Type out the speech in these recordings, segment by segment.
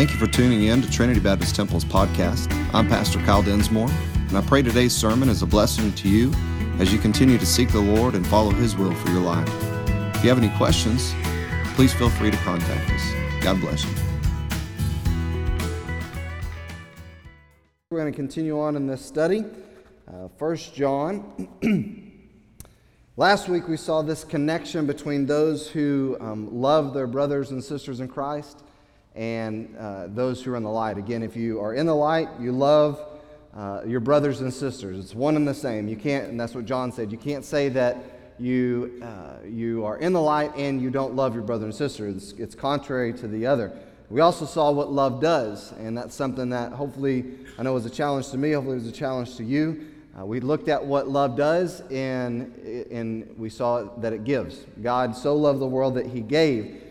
Thank you for tuning in to Trinity Baptist Temple's podcast. I'm Pastor Kyle Dinsmore, and I pray today's sermon is a blessing to you as you continue to seek the Lord and follow His will for your life. If you have any questions, please feel free to contact us. God bless you. We're going to continue on in this study, 1 John. Last week we saw this connection between those who love their brothers and sisters in Christ and those who are in the light. Again, if you are in the light, you love your brothers and sisters. It's one and the same. You can't, and that's what John said, you can't say that you are in the light and you don't love your brother and sister. It's contrary to the other. We also saw what love does, and that's something that hopefully, I know was a challenge to me, hopefully it was a challenge to you. We looked at what love does, and we saw that it gives. God so loved the world that He gave.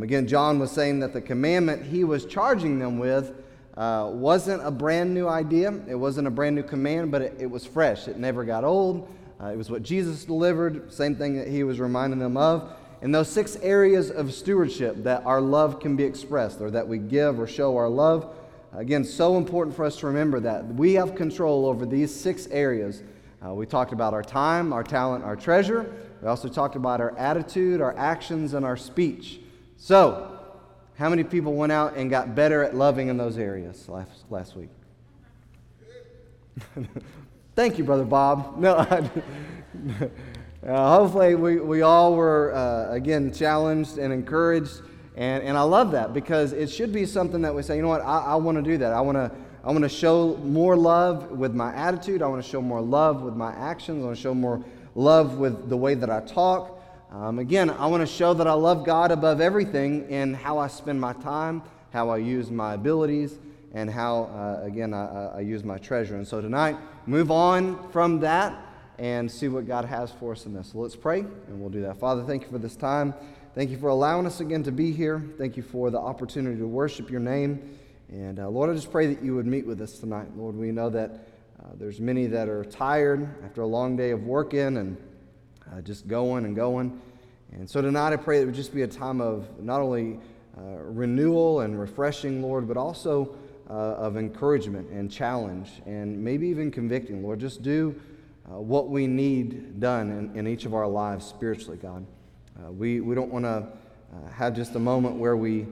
Again, John was saying that the commandment he was charging them with wasn't a brand new idea. It wasn't a brand new command, but it was fresh. It never got old. It was what Jesus delivered, same thing that He was reminding them of. And those 6 areas of stewardship that our love can be expressed, or that we give or show our love, again, so important for us to remember that we have control over these 6 areas. We talked about our time, our talent, our treasure. We also talked about our attitude, our actions, and our speech. So, how many people went out and got better at loving in those areas last week? Thank you, Brother Bob. No, hopefully we all were, again, challenged and encouraged, and I love that, because it should be something that we say, you know what, I want to do that. I want to show more love with my attitude. I want to show more love with my actions. I want to show more love with the way that I talk. Again, I want to show that I love God above everything in how I spend my time, how I use my abilities, and how, again, I use my treasure. And so tonight, move on from that and see what God has for us in this. So let's pray, and we'll do that. Father, thank you for this time. Thank you for allowing us again to be here. Thank you for the opportunity to worship your name. And Lord, I just pray that you would meet with us tonight. Lord, we know that there's many that are tired after a long day of working and just going and going. And so tonight I pray that it would just be a time of not only renewal and refreshing, Lord, but also of encouragement and challenge and maybe even convicting. Lord, just do what we need done in each of our lives spiritually, God. We don't want to have just a moment where we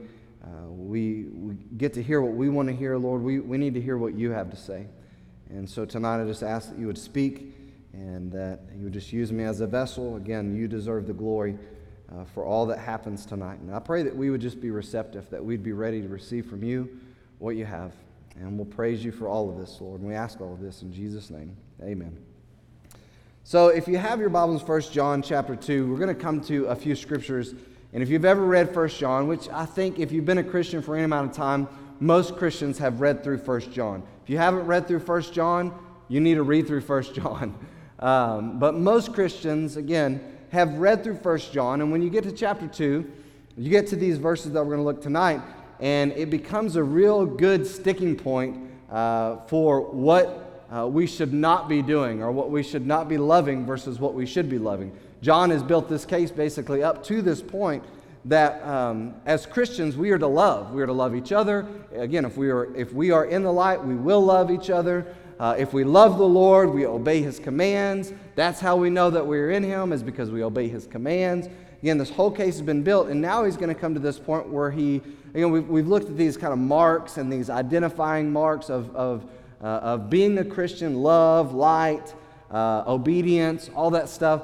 get to hear what we want to hear, Lord. We need to hear what you have to say. And so tonight I just ask that you would speak and that you would just use me as a vessel. Again, you deserve the glory for all that happens tonight. And I pray that we would just be receptive, that we'd be ready to receive from you what you have. And we'll praise you for all of this, Lord. And we ask all of this in Jesus' name. Amen. So if you have your Bibles, 1 John chapter 2, we're going to come to a few scriptures. And if you've ever read 1 John, which I think if you've been a Christian for any amount of time, most Christians have read through 1 John. If you haven't read through 1 John, you need to read through 1 John. But most Christians, again, have read through 1 John. And when you get to chapter 2, you get to these verses that we're going to look tonight, and it becomes a real good sticking point for what we should not be doing, or what we should not be loving versus what we should be loving. John has built this case basically up to this point that as Christians we are to love. We are to love each other. Again, if we are in the light, we will love each other. If we love the Lord, we obey His commands. That's how we know that we're in Him, is because we obey His commands. Again, this whole case has been built, and now he's going to come to this point where we've looked at these kind of marks and these identifying marks of being a Christian, love, light, obedience, all that stuff.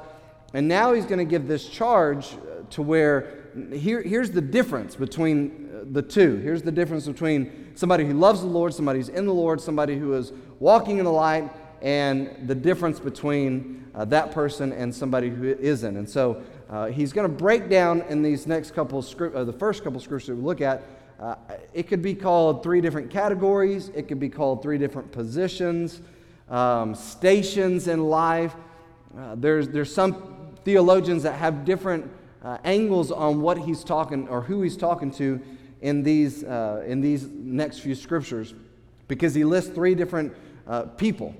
And now he's going to give this charge to where here's the difference between the two. Here's the difference between somebody who loves the Lord, somebody who's in the Lord, somebody who is walking in the light, and the difference between that person and somebody who isn't. And so he's going to break down in these next couple the first couple scriptures we look at. It could be called 3 different categories. It could be called 3 different positions, stations in life. There's some theologians that have different angles on what he's talking or who he's talking to in these next few scriptures, because he lists 3 different people.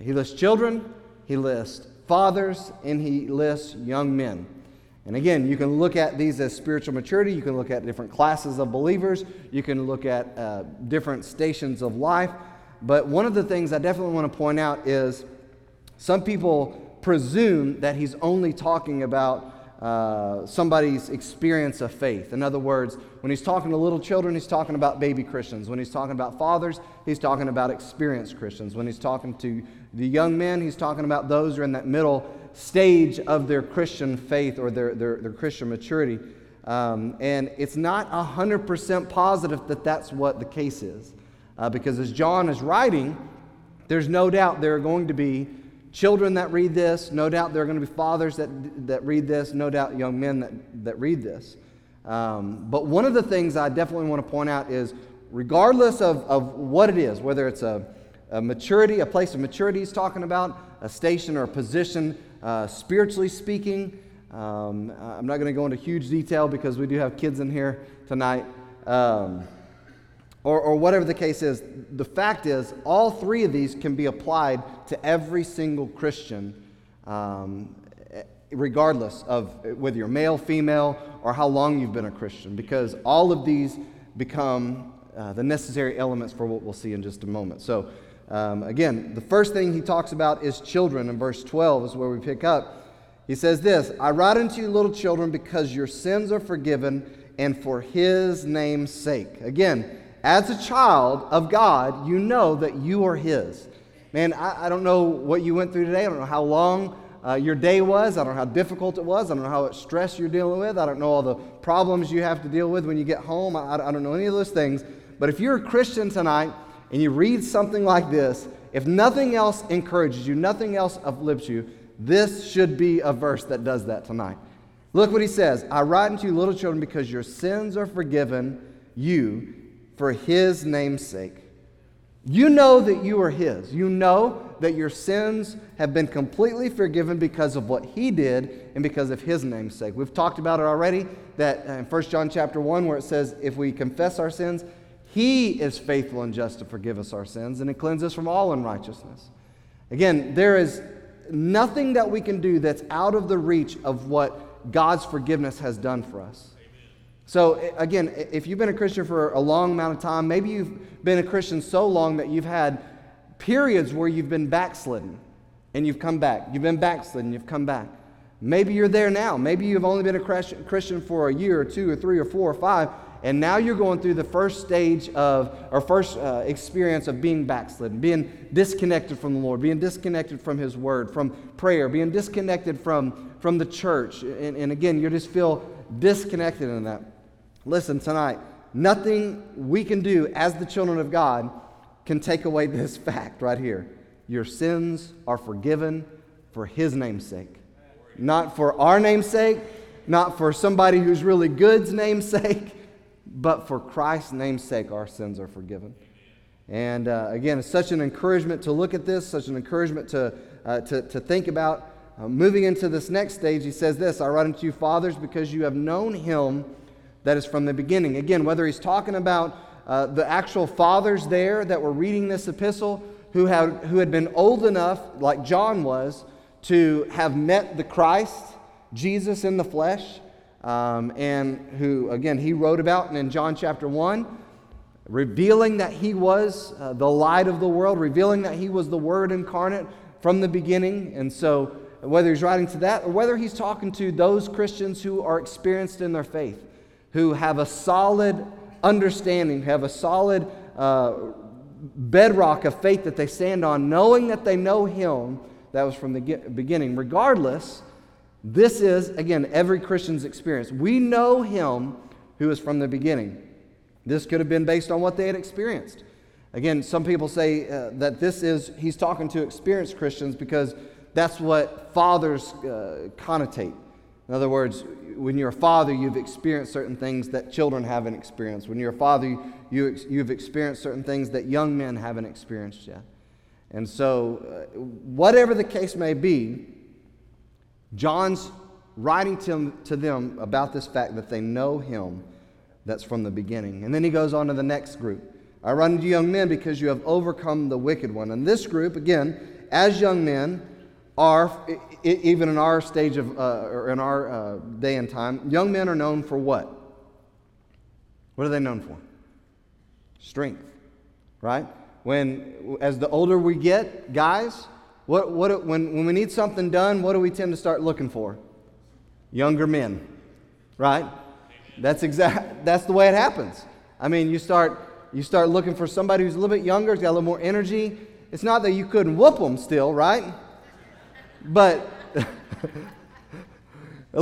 He lists children, he lists fathers, and he lists young men. And again, you can look at these as spiritual maturity. You can look at different classes of believers. You can look at different stations of life. But one of the things I definitely want to point out is some people presume that he's only talking about somebody's experience of faith. In other words, when he's talking to little children, he's talking about baby Christians. When he's talking about fathers, he's talking about experienced Christians. When he's talking to the young men, he's talking about those who are in that middle stage of their Christian faith or their Christian maturity. And it's not 100% positive that that's what the case is. Because as John is writing, there's no doubt there are going to be children that read this, no doubt there are going to be fathers that read this, no doubt young men that read this. But one of the things I definitely want to point out is, regardless of what it is, whether it's a maturity, a place of maturity he's talking about, a station or a position, spiritually speaking, I'm not going to go into huge detail because we do have kids in here tonight, or whatever the case is, the fact is all three of these can be applied to every single Christian, regardless of whether you're male, female, or how long you've been a Christian, because all of these become the necessary elements for what we'll see in just a moment. So again, the first thing he talks about is children. In verse 12 is where we pick up. He says this, "I write unto you, little children, because your sins are forgiven, and for his name's sake." Again, as a child of God, you know that you are his. Man, I don't know what you went through today. I don't know how long your day was. I don't know how difficult it was. I don't know how much stress you're dealing with. I don't know all the problems you have to deal with when you get home. I don't know any of those things. But if you're a Christian tonight and you read something like this, if nothing else encourages you, nothing else uplifts you, this should be a verse that does that tonight. Look what he says. "I write unto you, little children, because your sins are forgiven you, for his name's sake." You know that you are his. You know that your sins have been completely forgiven because of what he did and because of his name's sake. We've talked about it already, that in 1 John chapter 1, where it says, if we confess our sins, he is faithful and just to forgive us our sins and to cleanse us from all unrighteousness. Again, there is nothing that we can do that's out of the reach of what God's forgiveness has done for us. So again, if you've been a Christian for a long amount of time, maybe you've been a Christian so long that you've had periods where you've been backslidden and you've come back. You've been backslidden, you've come back. Maybe you're there now. Maybe you've only been a Christian for a year or two or three or four or five, and now you're going through the first stage of, or first experience of being backslidden, being disconnected from the Lord, being disconnected from his word, from prayer, being disconnected from the church. And again, you just feel disconnected in that. Listen, tonight, nothing we can do as the children of God can take away this fact right here. Your sins are forgiven for his name's sake. Not for our name's sake, not for somebody who's really good's name's sake, but for Christ's name's sake, our sins are forgiven. And again, it's such an encouragement to look at this, such an encouragement to think about. Moving into this next stage, he says this, "I write unto you, fathers, because you have known him that is from the beginning." Again, whether he's talking about the actual fathers there that were reading this epistle who had been old enough, like John was, to have met the Christ, Jesus in the flesh, and who, again, he wrote about in John chapter 1, revealing that he was the light of the world, revealing that he was the Word incarnate from the beginning. And so whether he's writing to that or whether he's talking to those Christians who are experienced in their faith, who have a solid understanding, have a solid bedrock of faith that they stand on, knowing that they know him that was from the beginning. Regardless, this is, again, every Christian's experience. We know him who is from the beginning. This could have been based on what they had experienced. Again, some people say that this is, he's talking to experienced Christians because that's what fathers connotate. In other words, when you're a father, you've experienced certain things that children haven't experienced. When you're a father, you've experienced certain things that young men haven't experienced yet. And so, whatever the case may be, John's writing to them about this fact that they know him that's from the beginning. And then he goes on to the next group. "I write unto you, young men, because you have overcome the wicked one." And this group, again, as young men, even in our stage of, or in our day and time, young men are known for what? What are they known for? Strength, right? When, as the older we get, guys, when we need something done, what do we tend to start looking for? Younger men, right? That's the way it happens. I mean, you start looking for somebody who's a little bit younger, who's got a little more energy. It's not that you couldn't whoop them still, right? But at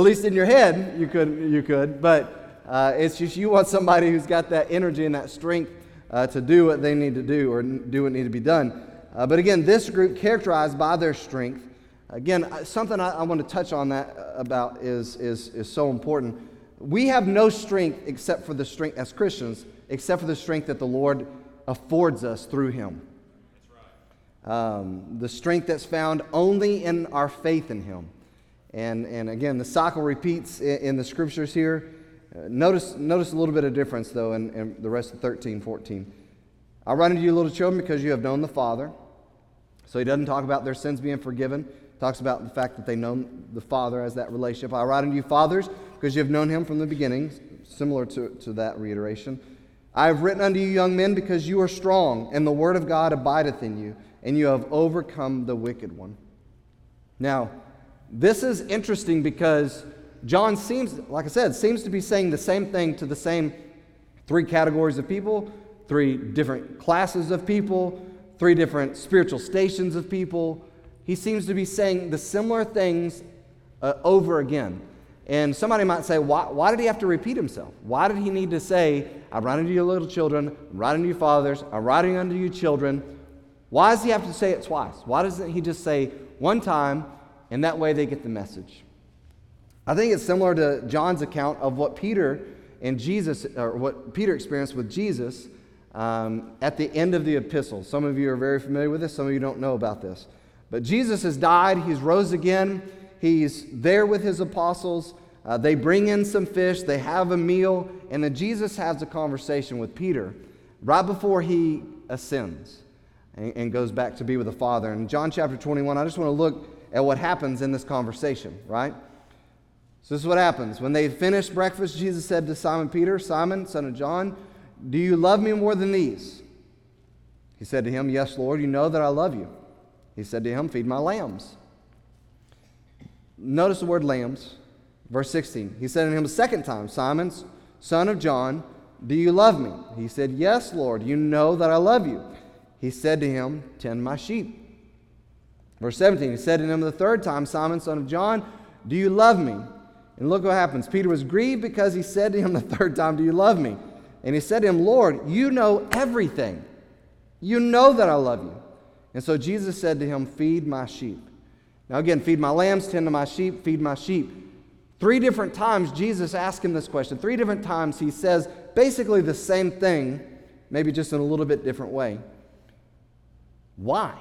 least in your head, you could. But it's just you want somebody who's got that energy and that strength to do what they need to do or do what needs to be done. But again, this group characterized by their strength. Again, something I want to touch on that about is so important. We have no strength except for the strength as Christians, except for the strength that the Lord affords us through Him. That's right. The strength that's found only in our faith in Him. And again, the cycle repeats in the Scriptures here. Notice a little bit of difference, though, in the rest of 13, 14. I write unto you, little children, because you have known the Father. So he doesn't talk about their sins being forgiven. He talks about the fact that they know the Father as that relationship. I write unto you, fathers, because you have known Him from the beginning, similar to that reiteration. I have written unto you, young men, because you are strong, and the word of God abideth in you, and you have overcome the wicked one. Now, this is interesting because John seems, like I said, seems to be saying the same thing to the same three categories of people, three different classes of people, three different spiritual stations of people. He seems to be saying the similar things over again. And somebody might say, why did he have to repeat himself? Why did he need to say, I write unto you little children, I'm writing unto you fathers, I'm writing unto you children? Why does he have to say it twice? Why doesn't he just say one time, and that way they get the message? I think it's similar to John's account of what Peter and Jesus, or what Peter experienced with Jesus at the end of the epistle. Some of you are very familiar with this, some of you don't know about this. But Jesus has died, He's rose again, He's there with His apostles. They bring in some fish. They have a meal. And then Jesus has a conversation with Peter right before He ascends and goes back to be with the Father. In John chapter 21, I just want to look at what happens in this conversation, right? So this is what happens. When they finished breakfast, Jesus said to Simon Peter, Simon, son of John, do you love me more than these? He said to him, yes, Lord, you know that I love you. He said to him, feed my lambs. Notice the word lambs. Verse 16. He said to him a second time, Simon, son of John, do you love me? He said, yes, Lord, you know that I love you. He said to him, tend my sheep. Verse 17. He said to him the third time, Simon, son of John, do you love me? And look what happens. Peter was grieved because he said to him the third time, do you love me? And he said to him, Lord, you know everything. You know that I love you. And so Jesus said to him, feed my sheep. Now again, feed my lambs, tend to my sheep, feed my sheep. Three different times Jesus asked him this question. Three different times he says basically the same thing, maybe just in a little bit different way. Why?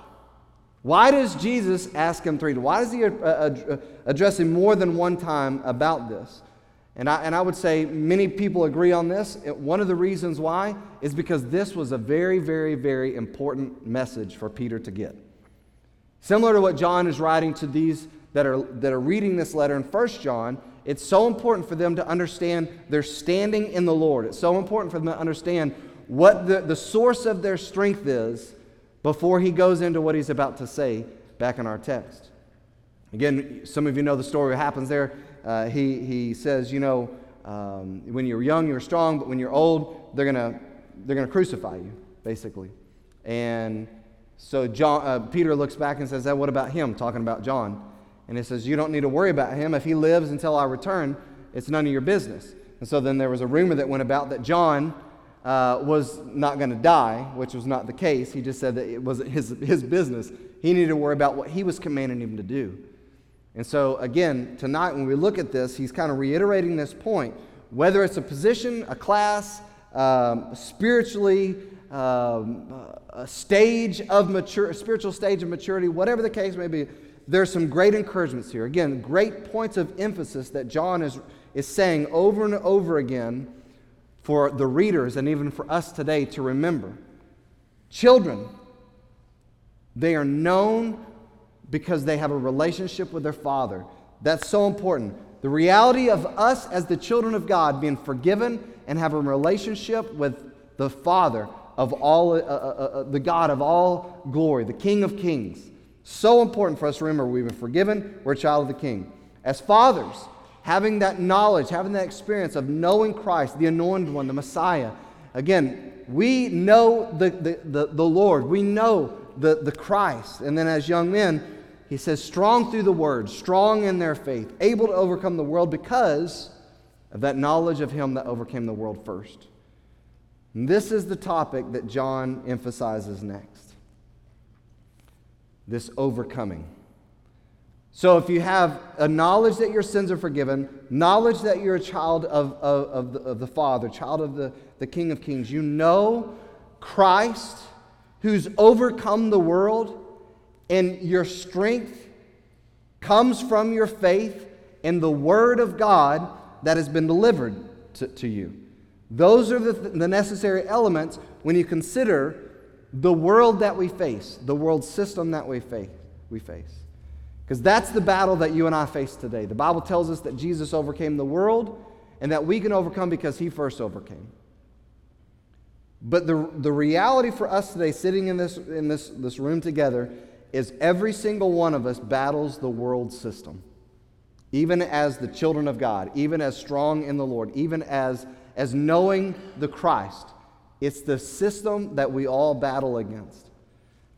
Why does Jesus ask him three? Why does he address him more than one time about this? And I would say many people agree on this. One of the reasons why is because this was a very, very, very important message for Peter to get. Similar to what John is writing to these that are reading this letter in 1 John, it's so important for them to understand their standing in the Lord. It's so important for them to understand what the source of their strength is before he goes into what he's about to say back in our text. Again, some of you know the story that happens there. He says, you know, when you're young, you're strong, but when you're old, they're gonna crucify you, basically. And so Peter looks back and says, hey, what about him? Talking about John. And he says, you don't need to worry about him. If he lives until I return, it's none of your business. And so then there was a rumor that went about that John was not going to die, which was not the case. He just said that it wasn't his business. He needed to worry about what he was commanding him to do. And so again, tonight when we look at this, he's kind of reiterating this point. Whether it's a position, a class, spiritually, a stage of mature, a spiritual stage of maturity, whatever the case may be, there's some great encouragements here. Again, great points of emphasis that John is saying over and over again for the readers and even for us today to remember. Children, they are known because they have a relationship with their Father. That's so important. The reality of us as the children of God being forgiven and having a relationship with the Father of all, the God of all glory, the King of Kings. So important for us to remember we've been forgiven, we're a child of the King. As fathers, having that knowledge, having that experience of knowing Christ, the Anointed One, the Messiah. Again, we know the Lord. We know the Christ. And then as young men, he says, strong through the word, strong in their faith, able to overcome the world because of that knowledge of him that overcame the world first. And this is the topic that John emphasizes next. This overcoming. So if you have a knowledge that your sins are forgiven, knowledge that you're a child of the Father, child of the King of Kings, you know Christ who's overcome the world, and your strength comes from your faith in the Word of God that has been delivered to you. Those are the necessary elements when you consider the world that we face, the world system that we face. Because that's the battle that you and I face today. The Bible tells us that Jesus overcame the world and that we can overcome because he first overcame. But the reality for us today, sitting in this room together, is every single one of us battles the world system. Even as the children of God, even as strong in the Lord, even as knowing the Christ. It's the system that we all battle against.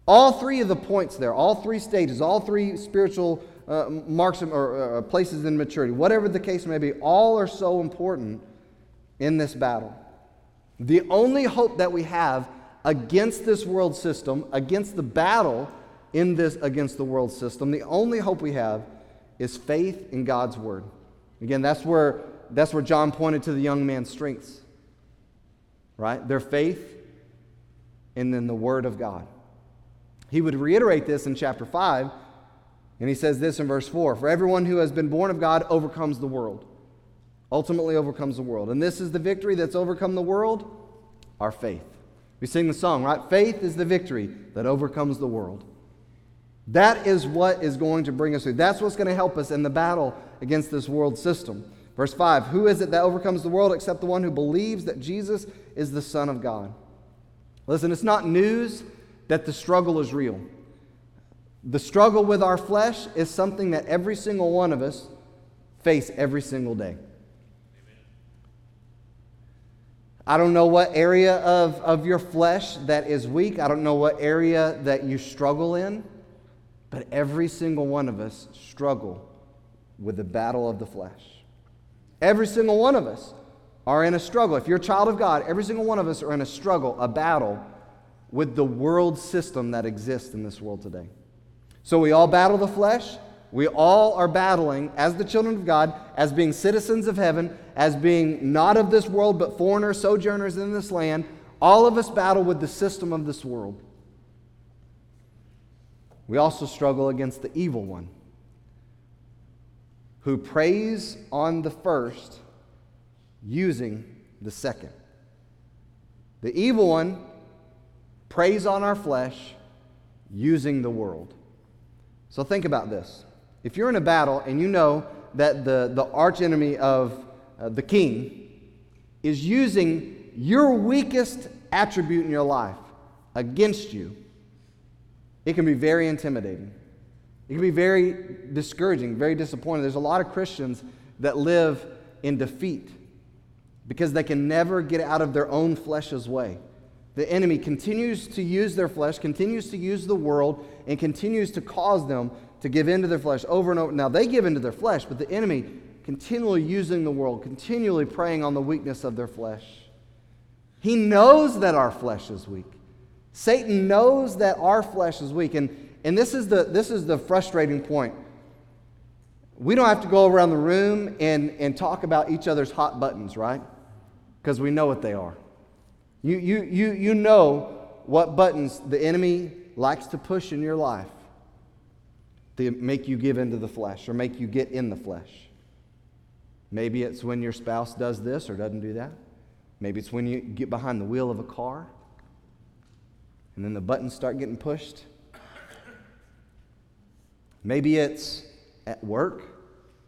All three of the points there, all three stages, all three spiritual marks or places in maturity, whatever the case may be, all are so important in this battle. The only hope that we have against this world system, against the battle in this against the world system, the only hope we have is faith in God's word. Again, that's where John pointed to the young man's strengths, right? Their faith and then the word of God. He would reiterate this in chapter 5, and he says this in verse 4, "For everyone who has been born of God overcomes the world," ultimately overcomes the world. And this is the victory that's overcome the world, our faith. We sing the song, right? Faith is the victory that overcomes the world. That is what is going to bring us through. That's what's going to help us in the battle against this world system. Verse 5, "Who is it that overcomes the world except the one who believes that Jesus is the Son of God?" Listen, it's not news that the struggle is real. The struggle with our flesh is something that every single one of us face every single day. Amen. I don't know what area of your flesh that is weak. I don't know what area that you struggle in. But every single one of us struggle with the battle of the flesh. Every single one of us are in a struggle. If you're a child of God, every single one of us are in a struggle, a battle with the world system that exists in this world today. So we all battle the flesh. We all are battling as the children of God, as being citizens of heaven, as being not of this world but foreigners, sojourners in this land. All of us battle with the system of this world. We also struggle against the evil one who preys on the first using the second. The evil one preys on our flesh using the world. So think about this. If you're in a battle and you know that the arch enemy of the king is using your weakest attribute in your life against you, it can be very intimidating. It can be very discouraging, very disappointing. There's a lot of Christians that live in defeat because they can never get out of their own flesh's way. The enemy continues to use their flesh, continues to use the world, and continues to cause them to give into their flesh over and over. Now, they give into their flesh, but the enemy continually using the world, continually preying on the weakness of their flesh. He knows that our flesh is weak. Satan knows that our flesh is weak. And this is the frustrating point. We don't have to go around the room and talk about each other's hot buttons, right? Because we know what they are. You know what buttons the enemy likes to push in your life to make you give into the flesh or make you get in the flesh. Maybe it's when your spouse does this or doesn't do that. Maybe it's when you get behind the wheel of a car and then the buttons start getting pushed. Maybe it's at work.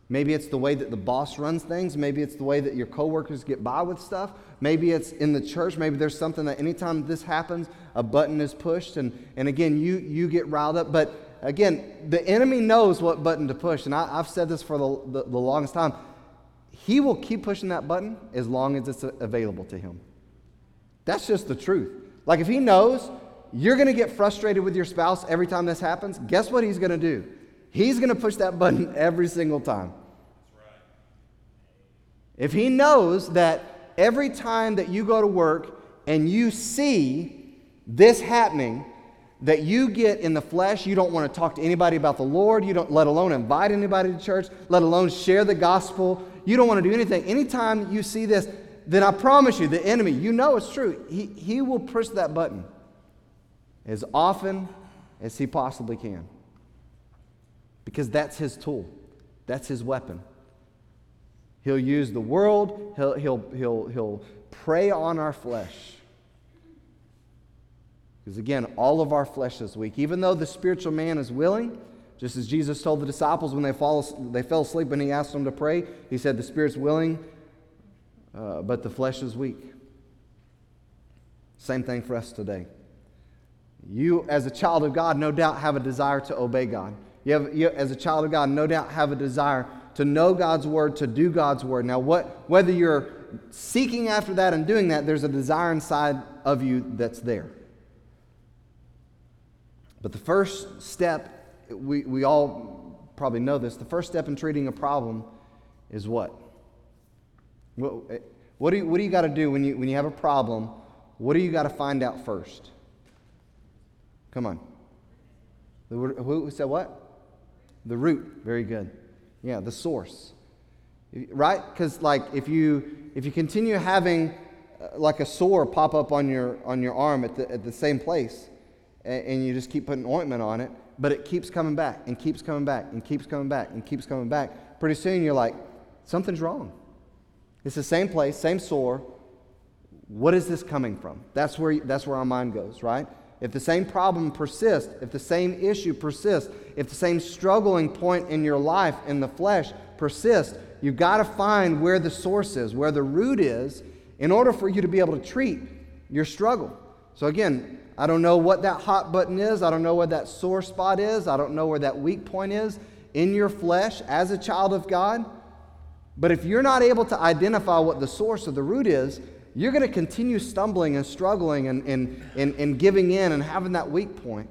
Maybe it's the way that the boss runs things. Maybe it's the way that your coworkers get by with stuff. Maybe it's in the church. Maybe there's something that anytime this happens, a button is pushed. And again, you get riled up. But again, the enemy knows what button to push. And I've said this for the longest time. He will keep pushing that button as long as it's available to him. That's just the truth. Like if he knows you're going to get frustrated with your spouse every time this happens, guess what he's going to do? He's going to push that button every single time. If he knows that every time that you go to work and you see this happening, that you get in the flesh, you don't want to talk to anybody about the Lord, you don't, let alone invite anybody to church, let alone share the gospel, you don't want to do anything. Anytime you see this, then I promise you, the enemy, you know it's true, he will push that button as often as he possibly can. Because that's his tool. That's his weapon. He'll use the world. He'll prey on our flesh. Because again, all of our flesh is weak. Even though the spiritual man is willing, just as Jesus told the disciples when they fell asleep when he asked them to pray, he said, the spirit's willing, but the flesh is weak. Same thing for us today. You, as a child of God, no doubt have a desire to obey God. You, as a child of God, no doubt have a desire to know God's Word, to do God's Word. Now, whether you're seeking after that and doing that, there's a desire inside of you that's there. But the first step, we all probably know this, the first step in treating a problem is what? What do you got to do when you have a problem? What do you got to find out first? Come on. Who said what? The root. Very good. Yeah, the source, right? Because like if you continue having like a sore pop up on your arm at the same place, and you just keep putting ointment on it, but it keeps coming back and keeps coming back and keeps coming back and keeps coming back. Pretty soon you're like, something's wrong. It's the same place, same sore. What is this coming from? That's where our mind goes, right? If the same problem persists, if the same issue persists, if the same struggling point in your life, in the flesh, persists, you've got to find where the source is, where the root is, in order for you to be able to treat your struggle. So again, I don't know what that hot button is. I don't know where that sore spot is. I don't know where that weak point is in your flesh as a child of God. But if you're not able to identify what the source or the root is, you're going to continue stumbling and struggling and giving in and having that weak point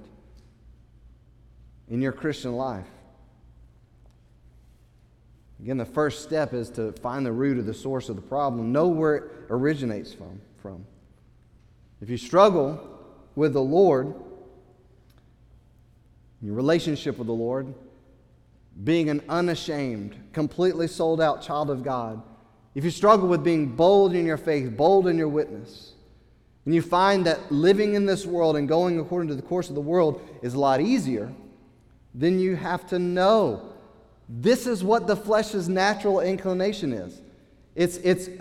in your Christian life. Again, the first step is to find the root of the source of the problem. Know where it originates from. If you struggle with the Lord, your relationship with the Lord, being an unashamed, completely sold out child of God, if you struggle with being bold in your faith, bold in your witness, and you find that living in this world and going according to the course of the world is a lot easier, then you have to know this is what the flesh's natural inclination is.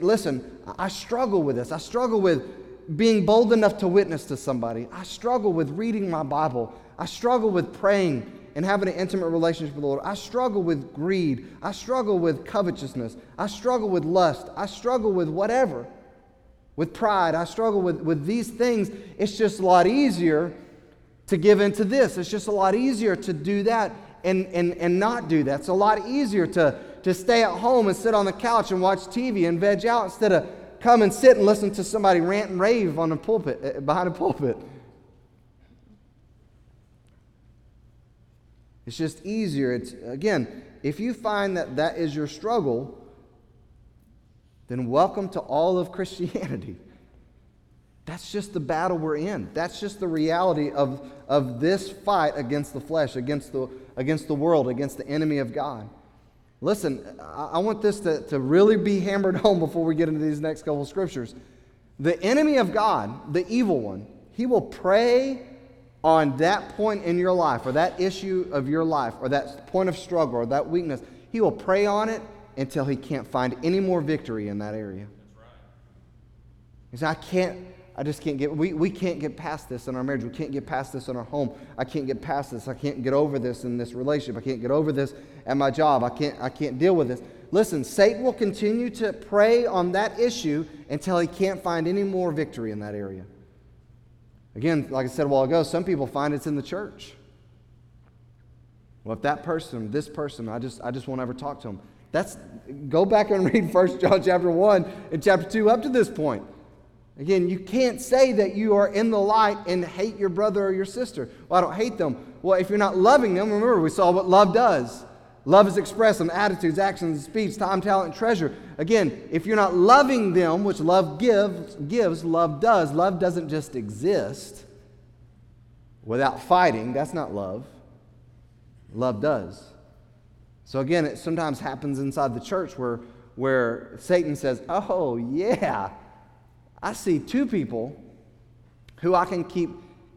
Listen, I struggle with this. I struggle with being bold enough to witness to somebody. I struggle with reading my Bible. I struggle with praying and having an intimate relationship with the Lord. I struggle with greed. I struggle with covetousness. I struggle with lust. I struggle with whatever. With pride. I struggle with these things. It's just a lot easier to give into this. It's just a lot easier to do that and not do that. It's a lot easier to stay at home and sit on the couch and watch TV and veg out instead of come and sit and listen to somebody rant and rave on the pulpit, behind a pulpit. It's just easier. Again, if you find that is your struggle, then welcome to all of Christianity. That's just the battle we're in. That's just the reality of this fight against the flesh, against the world, against the enemy of God. Listen, I want this to really be hammered home before we get into these next couple of scriptures. The enemy of God, the evil one, he will prey on that point in your life or that issue of your life or that point of struggle or that weakness. He will prey on it until he can't find any more victory in that area. That's right. He said, I can't, I just can't get, we can't get past this in our marriage. We can't get past this in our home. I can't get past this. I can't get over this in this relationship. I can't get over this at my job. I can't deal with this. Listen, Satan will continue to prey on that issue until he can't find any more victory in that area. Again, like I said a while ago, some people find it's in the church. Well, if that person, this person, I just won't ever talk to him. Go back and read 1 John chapter 1 and chapter 2 up to this point. Again, you can't say that you are in the light and hate your brother or your sister. Well, I don't hate them. Well, if you're not loving them, remember we saw what love does. Love is expressed in attitudes, actions, speech, time, talent, and treasure. Again, if you're not loving them, which love gives, love does. Love doesn't just exist without fighting. That's not love. Love does. So again, it sometimes happens inside the church where Satan says, oh, yeah, I see two people who I can keep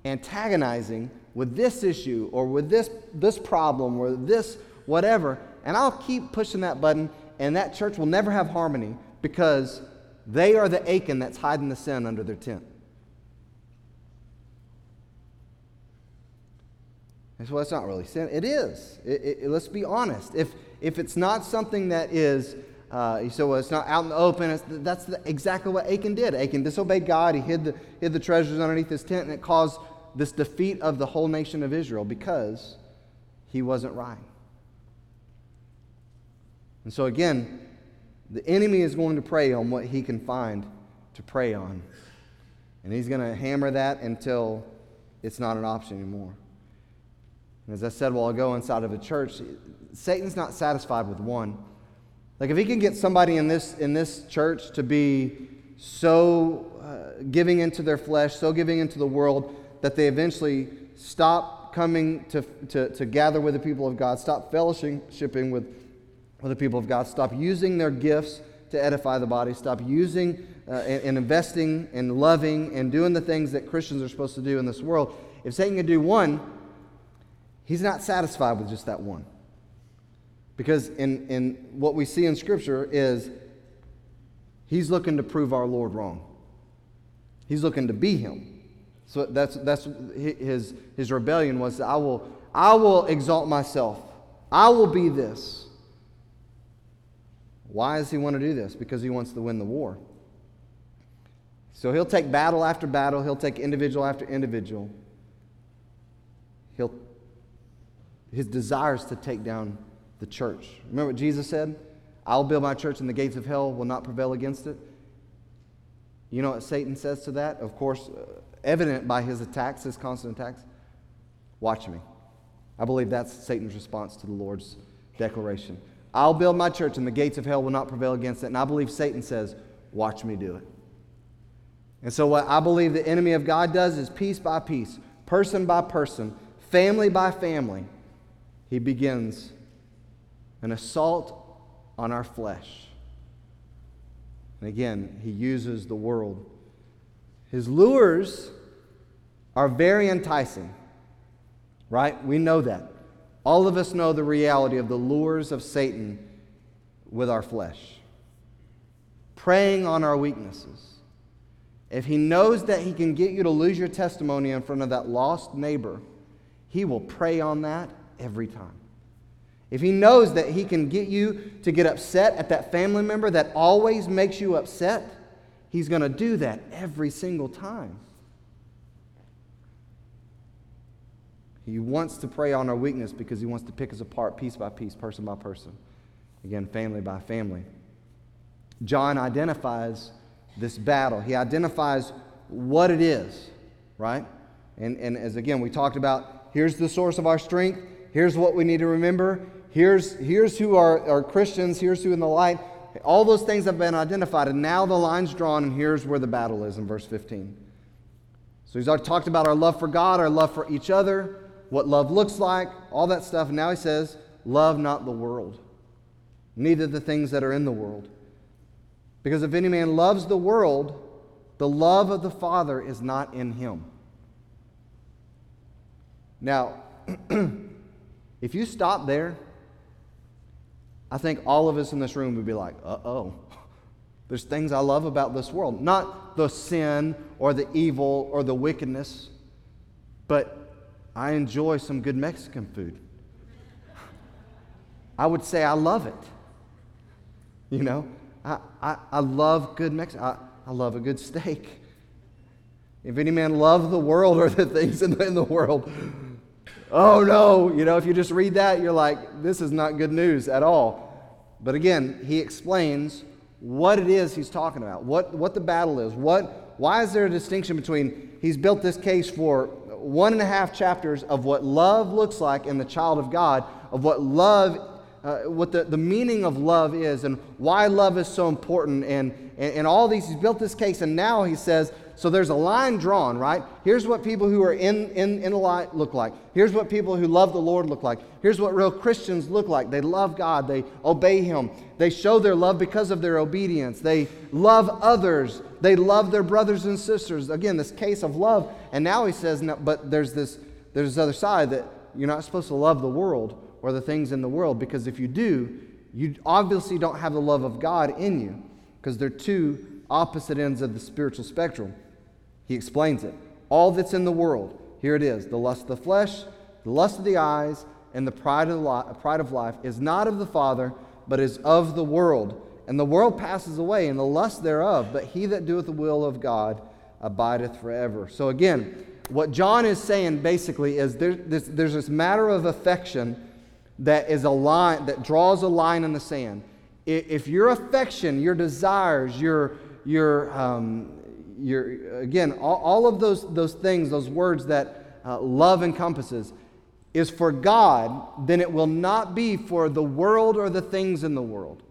antagonizing with this issue or with this problem or this whatever, and I'll keep pushing that button, and that church will never have harmony because they are the Achan that's hiding the sin under their tent. And so it's not really sin. It is. Let's be honest. If it's not something that is... it's not out in the open. That's exactly what Achan did. Achan disobeyed God. He hid the treasures underneath his tent, and it caused this defeat of the whole nation of Israel because he wasn't right. And so again, the enemy is going to prey on what he can find to prey on. And he's going to hammer that until it's not an option anymore. And as I said a while ago, inside of a church, Satan's not satisfied with one. Like if he can get somebody in this church to be so giving into their flesh, so giving into the world, that they eventually stop coming to gather with the people of God, stop fellowshipping with the people of God, stop using their gifts to edify the body, stop using and investing and loving and doing the things that Christians are supposed to do in this world. If Satan can do one, he's not satisfied with just that one. Because in what we see in Scripture is he's looking to prove our Lord wrong. He's looking to be him. So that's his rebellion was, I will exalt myself. I will be this. Why does he want to do this? Because he wants to win the war. So he'll take battle after battle. He'll take individual after individual. His desire is to take down the church. Remember what Jesus said? I'll build my church and the gates of hell will not prevail against it. You know what Satan says to that? Of course, evident by his attacks, his constant attacks. Watch me. I believe that's Satan's response to the Lord's declaration. I'll build my church and the gates of hell will not prevail against it. And I believe Satan says, watch me do it. And so what I believe the enemy of God does is piece by piece, person by person, family by family, he begins an assault on our flesh. And again, he uses the world. His lures are very enticing, right? We know that. All of us know the reality of the lures of Satan with our flesh, preying on our weaknesses. If he knows that he can get you to lose your testimony in front of that lost neighbor, he will prey on that every time. If he knows that he can get you to get upset at that family member that always makes you upset, he's going to do that every single time. He wants to prey on our weakness because he wants to pick us apart piece by piece, person by person. Again, family by family. John identifies this battle. He identifies what it is, right? And as again, we talked about, here's the source of our strength. Here's what we need to remember. Here's who are Christians. Here's who in the light. All those things have been identified, and now the line's drawn, and here's where the battle is in verse 15. So he's already talked about our love for God, our love for each other, what love looks like, all that stuff. And now he says, love not the world, neither the things that are in the world. Because if any man loves the world, the love of the Father is not in him. Now, if you stop there, I think all of us in this room would be like, uh-oh, There's things I love about this world. Not the sin or the evil or the wickedness, but I enjoy some good Mexican food. I would say I love it. You know, I love good Mexican. I love a good steak. If any man love the world or the things in the world, oh no, you know, if you just read that, you're like, this is not good news at all. But again, he explains what it is he's talking about, what the battle is, why is there a distinction between, he's built this case for 1.5 chapters of what love looks like in the child of God, of what love, what the meaning of love is and why love is so important and all these, he's built this case, and now he says, so there's a line drawn, right? Here's what people who are in the light look like. Here's what people who love the Lord look like. Here's what real Christians look like. They love God. They obey Him. They show their love because of their obedience. They love others. They love their brothers and sisters. Again, this case of love. And now he says, no, but there's this other side that you're not supposed to love the world or the things in the world, because if you do, you obviously don't have the love of God in you, because they're two opposite ends of the spiritual spectrum. He explains it. All that's in the world, here it is, the lust of the flesh, the lust of the eyes, and the pride of life is not of the Father, but is of the world. And the world passes away, and the lust thereof, but he that doeth the will of God abideth forever. So again, what John is saying basically is there's this matter of affection that is a line, that draws a line in the sand. If your affection, your desires, your again, all of those things, those words that love encompasses, is for God, then it will not be for the world or the things in the world.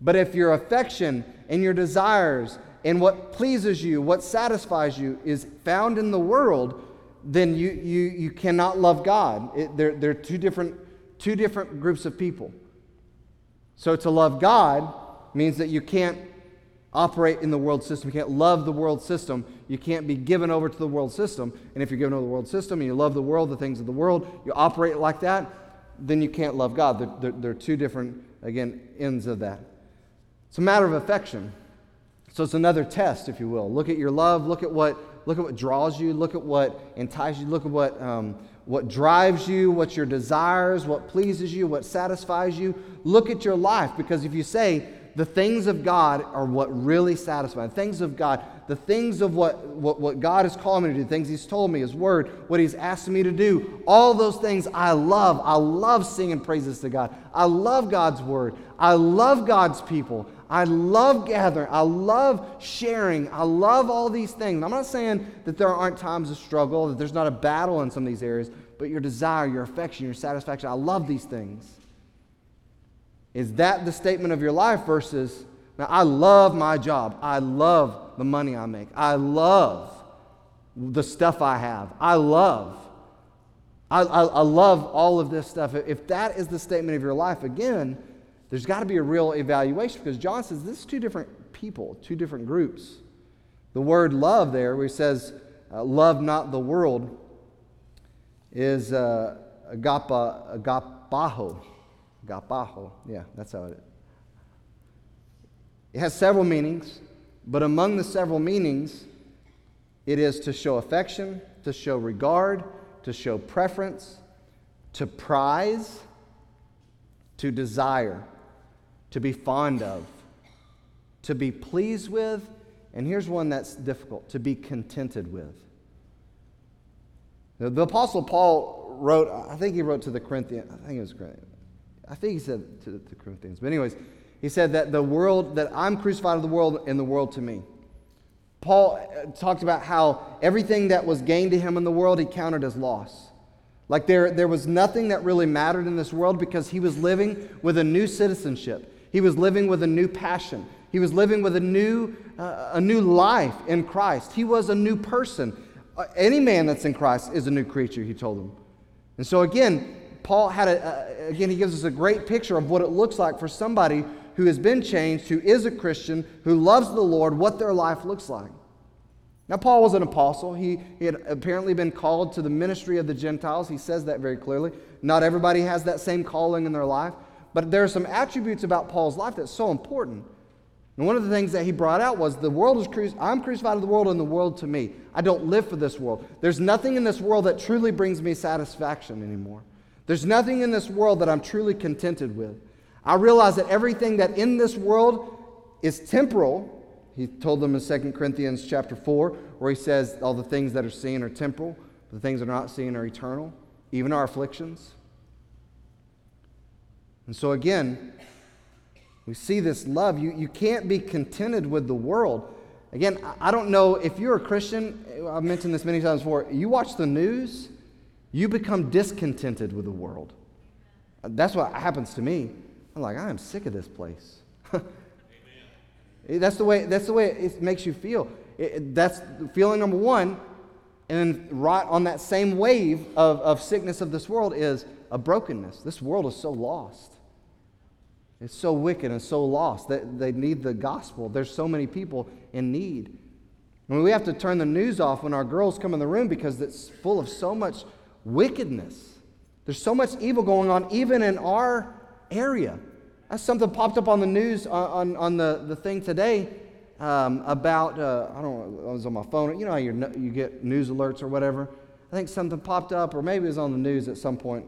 But if your affection and your desires and what pleases you, what satisfies you, is found in the world, then you cannot love God. They're two different groups of people. So to love God means that you can't operate in the world system. You can't love the world system. You can't be given over to the world system. And if you're given over to the world system and you love the world, the things of the world, you operate like that, then you can't love God. They're two different, again, ends of that. It's a matter of affection. So it's another test, if you will. Look at your love. Look at what draws you. Look at what entices you. Look at what drives you, what's your desires, what pleases you, what satisfies you. Look at your life, because if you say the things of God are what really satisfy, the things of God, the things of what God is calling me to do, the things He's told me, His Word, what He's asked me to do, all those things I love. I love singing praises to God. I love God's Word. I love God's people. I love gathering. I love sharing. I love all these things. I'm not saying that there aren't times of struggle, that there's not a battle in some of these areas, but your desire, your affection, your satisfaction, I love these things. Is that the statement of your life versus, now I love my job. I love the money I make. I love the stuff I have. I love all of this stuff. If that is the statement of your life, again, there's got to be a real evaluation, because John says this is two different people, two different groups. The word love there, where he says, love not the world, is agapaho. Agapaho, yeah, that's how it is. It has several meanings, but among the several meanings, it is to show affection, to show regard, to show preference, to prize, to desire, to be fond of, to be pleased with, and here's one that's difficult, to be contented with. The Apostle Paul wrote, he said to the Corinthians, but anyways, he said that the world, that I'm crucified to the world and the world to me. Paul talked about how everything that was gained to him in the world, he counted as loss. Like there was nothing that really mattered in this world, because he was living with a new citizenship. He was living with a new passion. He was living with a new life in Christ. He was a new person. Any man that's in Christ is a new creature, he told them. And so again, Paul had he gives us a great picture of what it looks like for somebody who has been changed, who is a Christian, who loves the Lord, what their life looks like. Now, Paul was an apostle. He had apparently been called to the ministry of the Gentiles. He says that very clearly. Not everybody has that same calling in their life. But there are some attributes about Paul's life that's so important. And one of the things that he brought out was the world is I'm crucified to the world and the world to me. I don't live for this world. There's nothing in this world that truly brings me satisfaction anymore. There's nothing in this world that I'm truly contented with. I realize that everything that in this world is temporal. He told them in 2 Corinthians chapter 4, where he says all the things that are seen are temporal, but the things that are not seen are eternal, even our afflictions. And so again, we see this love. You can't be contented with the world. Again, I don't know, if you're a Christian, I've mentioned this many times before, you watch the news, you become discontented with the world. That's what happens to me. I'm like, I am sick of this place. That's the way it makes you feel. That's feeling number one. And then right on that same wave of sickness of this world is a brokenness. This world is so lost. It's so wicked and so lost that they need the gospel. There's so many people in need. I mean, we have to turn the news off when our girls come in the room because it's full of so much wickedness. There's so much evil going on even in our area. That's something popped up on the news on the thing today about, I don't know, I was on my phone. You know how you get news alerts or whatever? I think something popped up, or maybe it was on the news at some point.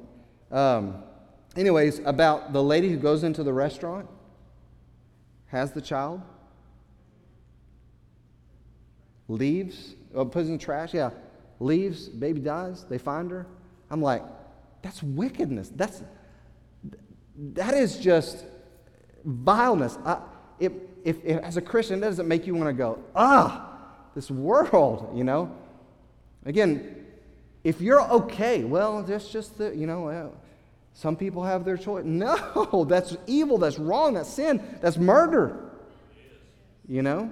Anyways, about the lady who goes into the restaurant, has the child, leaves, puts in the trash, leaves, baby dies, they find her. I'm like, that's wickedness. That is just vileness. If as a Christian, that doesn't make you want to go, this world, you know. Again, if you're okay, well, that's just the, you know, some people have their choice. No, that's evil, that's wrong, that's sin, that's murder, you know.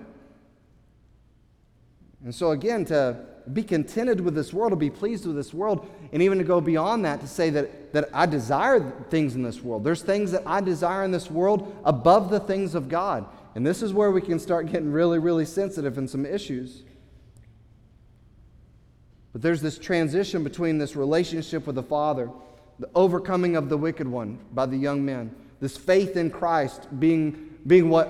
And so again, to be contented with this world, to be pleased with this world, and even to go beyond that, to say that I desire things in this world. There's things that I desire in this world above the things of God. And this is where we can start getting really, really sensitive in some issues. But there's this transition between this relationship with the Father, the overcoming of the wicked one by the young men, this faith in Christ being what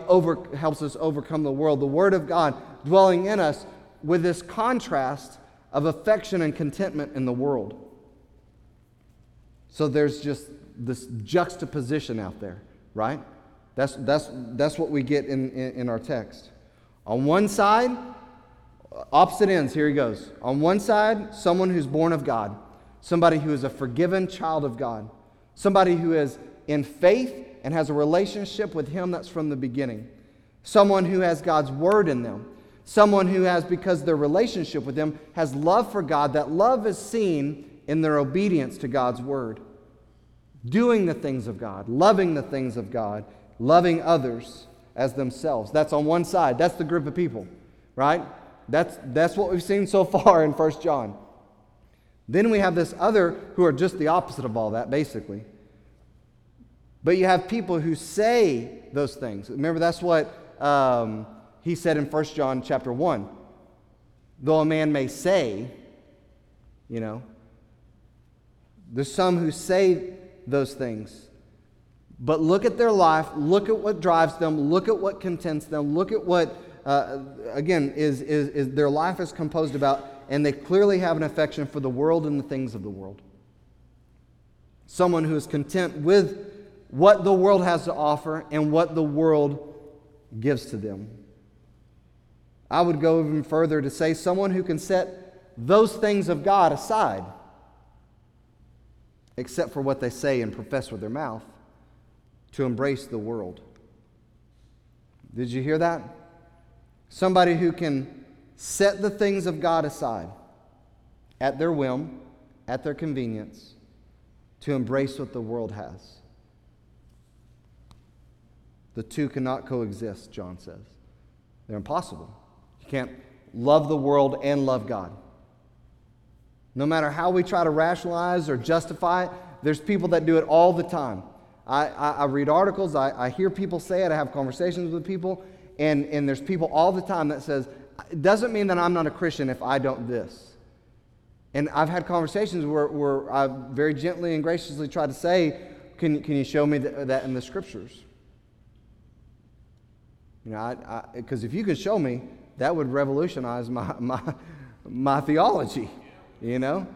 helps us overcome the world, the Word of God dwelling in us, with this contrast of affection and contentment in the world. So there's just this juxtaposition out there, right? That's what we get in our text. On one side, opposite ends, here he goes. On one side, someone who's born of God, somebody who is a forgiven child of God, somebody who is in faith and has a relationship with Him that's from the beginning, someone who has God's Word in them, someone who has, because their relationship with Him, has love for God. That love is seen in their obedience to God's Word. Doing the things of God. Loving the things of God. Loving others as themselves. That's on one side. That's the group of people, right? That's what we've seen so far in 1 John. Then we have this other who are just the opposite of all that, basically. But you have people who say those things. Remember, that's what... He said in 1 John chapter 1, though a man may say, you know, there's some who say those things, but look at their life, look at what drives them, look at what contents them, look at what, again, is their life is composed about, and they clearly have an affection for the world and the things of the world. Someone who is content with what the world has to offer and what the world gives to them. I would go even further to say someone who can set those things of God aside, except for what they say and profess with their mouth, to embrace the world. Did you hear that? Somebody who can set the things of God aside at their whim, at their convenience, to embrace what the world has. The two cannot coexist, John says. They're impossible. You can't love the world and love God. No matter how we try to rationalize or justify it, there's people that do it all the time. I read articles, I hear people say it, I have conversations with people, and there's people all the time that says, it doesn't mean that I'm not a Christian if I don't this. And I've had conversations where I very gently and graciously try to say, can you show me that in the Scriptures? You know, because if you could show me, that would revolutionize my theology, you know.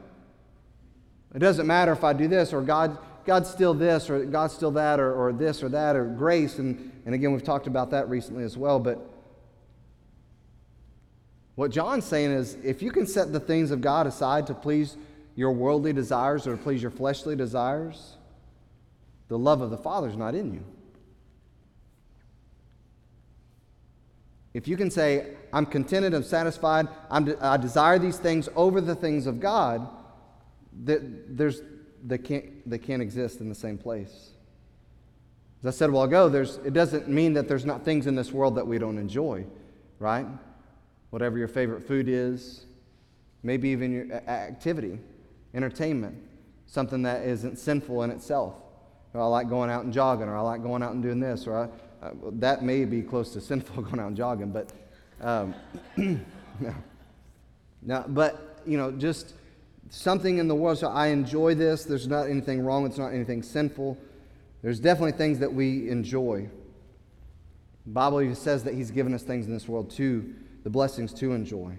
It doesn't matter if I do this or God's still this or God's still that or this or that or grace. And again, we've talked about that recently as well. But what John's saying is if you can set the things of God aside to please your worldly desires or to please your fleshly desires, the love of the Father's not in you. If you can say, I'm contented, I'm satisfied, I desire these things over the things of God, they can't exist in the same place. As I said a while ago, it doesn't mean that there's not things in this world that we don't enjoy, right? Whatever your favorite food is, maybe even your activity, entertainment, something that isn't sinful in itself. Or I like going out and jogging, or I like going out and doing this, or that may be close to sinful going out and jogging, but no. But you know, just something in the world. So I enjoy this. There's not anything wrong. It's not anything sinful. There's definitely things that we enjoy. The Bible even says that He's given us things in this world too, the blessings to enjoy.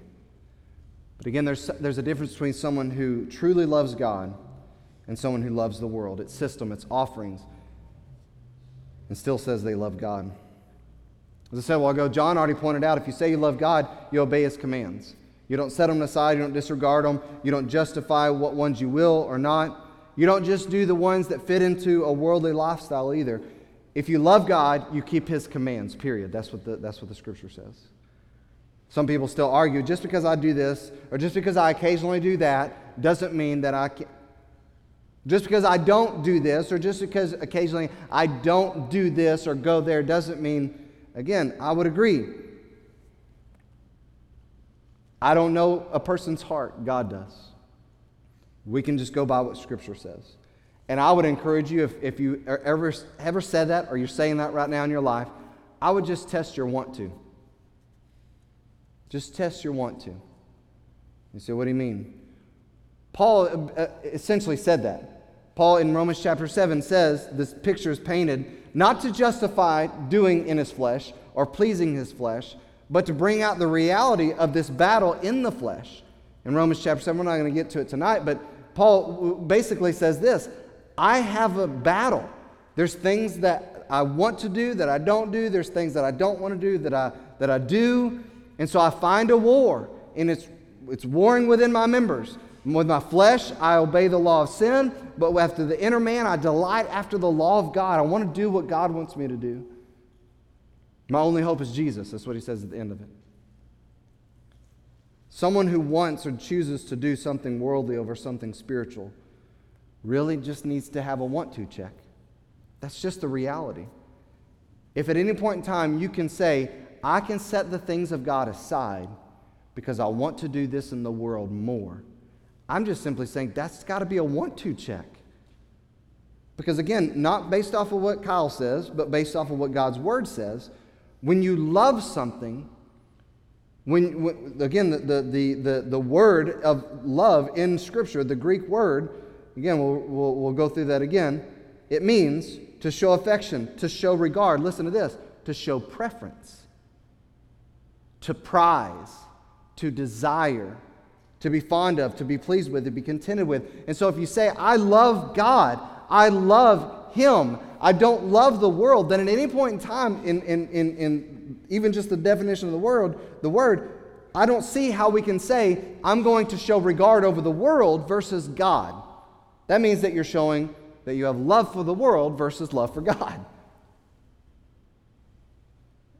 But again, there's a difference between someone who truly loves God and someone who loves the world, its system, its offerings, and still says they love God. As I said a while ago, John already pointed out, if you say you love God, you obey His commands. You don't set them aside. You don't disregard them. You don't justify what ones you will or not. You don't just do the ones that fit into a worldly lifestyle either. If you love God, you keep His commands, period. That's what the Scripture says. Some people still argue, just because I do this or just because I occasionally do that doesn't mean that I can't. Just because I don't do this, or just because occasionally I don't do this or go there doesn't mean, again, I would agree. I don't know a person's heart. God does. We can just go by what Scripture says. And I would encourage you, if you ever said that or you're saying that right now in your life, I would just test your want to. Just test your want to. You say, what do you mean? Paul essentially said that. Paul in Romans chapter 7 says this picture is painted not to justify doing in his flesh or pleasing his flesh, but to bring out the reality of this battle in the flesh. In Romans chapter 7, we're not going to get to it tonight, but Paul basically says this, I have a battle. There's things that I want to do that I don't do. There's things that I don't want to do that I do. And so I find a war, and it's warring within my members. With my flesh, I obey the law of sin, but after the inner man, I delight after the law of God. I want to do what God wants me to do. My only hope is Jesus. That's what he says at the end of it. Someone who wants or chooses to do something worldly over something spiritual really just needs to have a want to check. That's just the reality. If at any point in time you can say, I can set the things of God aside because I want to do this in the world more, I'm just simply saying that's got to be a want to check. Because again, not based off of what Kyle says, but based off of what God's Word says, when you love something, again, the word of love in Scripture, the Greek word, again, we'll go through that again, it means to show affection, to show regard, listen to this, to show preference, to prize, to desire, to be fond of, to be pleased with, to be contented with. And so if you say, I love God, I love Him, I don't love the world, then at any point in time, in even just the definition of the word, I don't see how we can say, I'm going to show regard over the world versus God. That means that you're showing that you have love for the world versus love for God.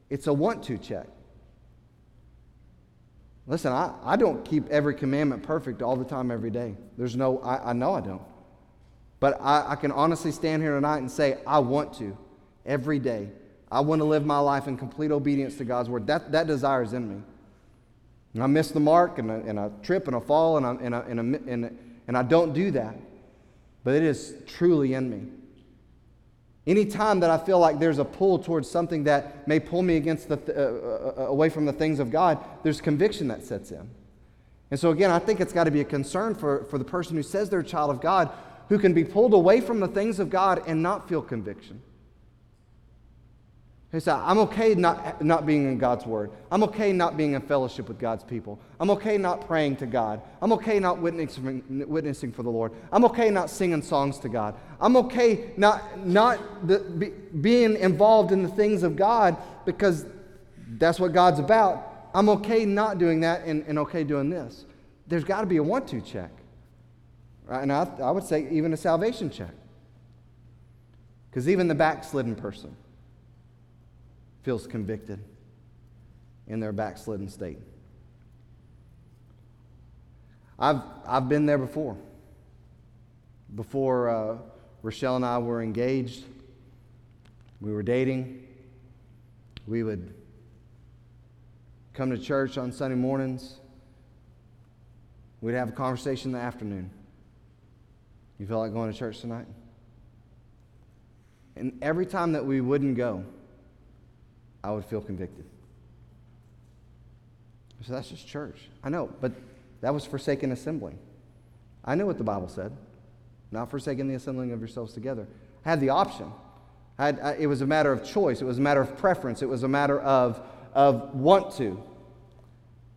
It's a want-to check. Listen, I don't keep every commandment perfect all the time, every day. There's no, I know I don't. But I can honestly stand here tonight and say, I want to, every day. I want to live my life in complete obedience to God's Word. That desire is in me. And I miss the mark, and I trip, and I fall, and I don't do that. But it is truly in me. Anytime that I feel like there's a pull towards something that may pull me against away from the things of God, there's conviction that sets in. And so again, I think it's got to be a concern for the person who says they're a child of God, who can be pulled away from the things of God and not feel conviction. He said, I'm okay not being in God's Word. I'm okay not being in fellowship with God's people. I'm okay not praying to God. I'm okay not witnessing for the Lord. I'm okay not singing songs to God. I'm okay not being involved in the things of God because that's what God's about. I'm okay not doing that and okay doing this. There's got to be a want-to check. Right? And I would say even a salvation check. Because even the backslidden person feels convicted in their backslidden state. I've been there before. Before Rochelle and I were engaged, we were dating. We would come to church on Sunday mornings. We'd have a conversation in the afternoon. You feel like going to church tonight? And every time that we wouldn't go, I would feel convicted. So that's just church. I know, but that was forsaken assembling. I know what the Bible said. Not forsaking the assembling of yourselves together. I had the option. It was a matter of choice. It was a matter of preference. It was a matter of want to.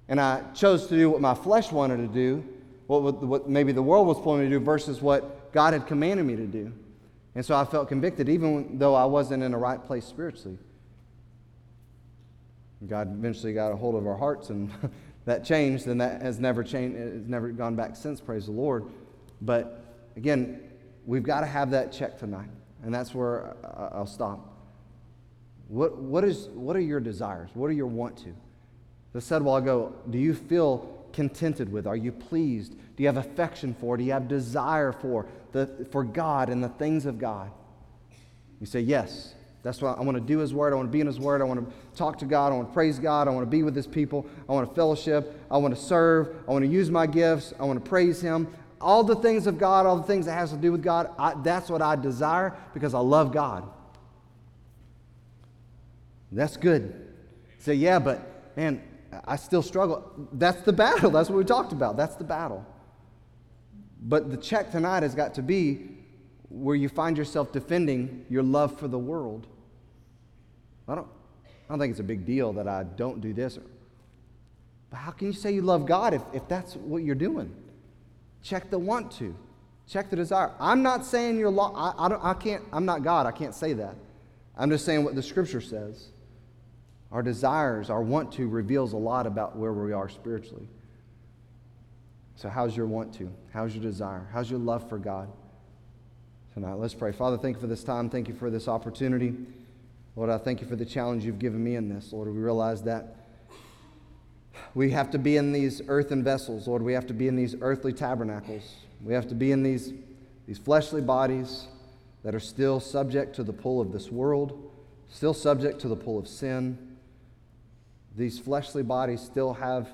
And I chose to do what my flesh wanted to do, what maybe the world was pulling me to do versus what God had commanded me to do. And so I felt convicted even though I wasn't in the right place spiritually. God eventually got a hold of our hearts, and that changed, and that has never changed. It's never gone back since, praise the Lord. But again, we've got to have that check tonight, and that's where I'll stop. What are your desires? What are your want to? As I said a while ago, do you feel contented with? Are you pleased? Do you have affection for? Do you have desire for God and the things of God? You say, yes. That's what I want to do, His Word. I want to be in His Word. I want to talk to God. I want to praise God. I want to be with His people. I want to fellowship. I want to serve. I want to use my gifts. I want to praise Him. All the things of God, all the things that has to do with God, that's what I desire because I love God. That's good. You say, yeah, but man, I still struggle. That's the battle. That's what we talked about. That's the battle. But the check tonight has got to be where you find yourself defending your love for the world. I don't think it's a big deal that I don't do this. But how can you say you love God if that's what you're doing? Check the want to. Check the desire. I'm not saying you're lost. I'm not God. I can't say that. I'm just saying what the Scripture says. Our desires, our want to reveals a lot about where we are spiritually. So how's your want to? How's your desire? How's your love for God tonight? Let's pray. Father, thank you for this time. Thank you for this opportunity. Lord, I thank you for the challenge you've given me in this. Lord, we realize that we have to be in these earthen vessels. Lord, we have to be in these earthly tabernacles. We have to be in these fleshly bodies that are still subject to the pull of this world, still subject to the pull of sin. These fleshly bodies still have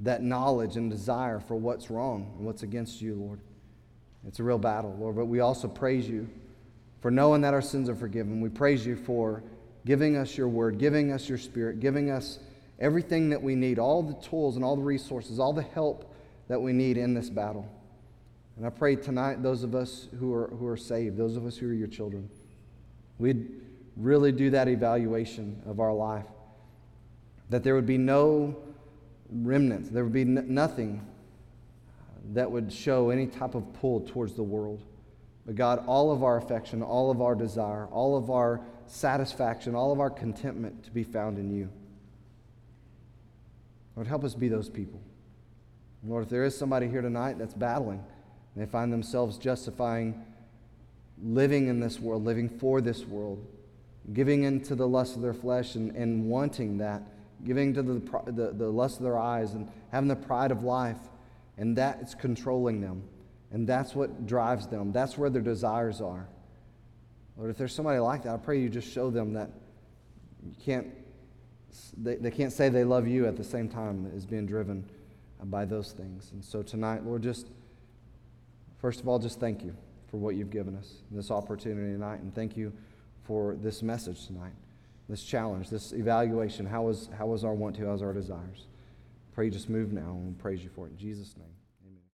that knowledge and desire for what's wrong and what's against you, Lord. It's a real battle, Lord, but we also praise you for knowing that our sins are forgiven. We praise you for giving us your word, giving us your spirit, giving us everything that we need, all the tools and all the resources, all the help that we need in this battle. And I pray tonight, those of us who are saved, those of us who are your children, we'd really do that evaluation of our life, that there would be no remnants, there would be nothing that would show any type of pull towards the world. But God, all of our affection, all of our desire, all of our satisfaction, all of our contentment to be found in you. Lord, help us be those people. And Lord, if there is somebody here tonight that's battling, and they find themselves justifying living in this world, living for this world, giving into the lust of their flesh and wanting that, giving to the lust of their eyes and having the pride of life, and that is controlling them. And that's what drives them. That's where their desires are. Lord, if there's somebody like that, I pray you just show them that they can't say they love you at the same time as being driven by those things. And so tonight, Lord, just first of all, just thank you for what you've given us, this opportunity tonight, and thank you for this message tonight, this challenge, this evaluation. How was our want to? How was our desires? Pray you just move now, and we praise you for it in Jesus' name.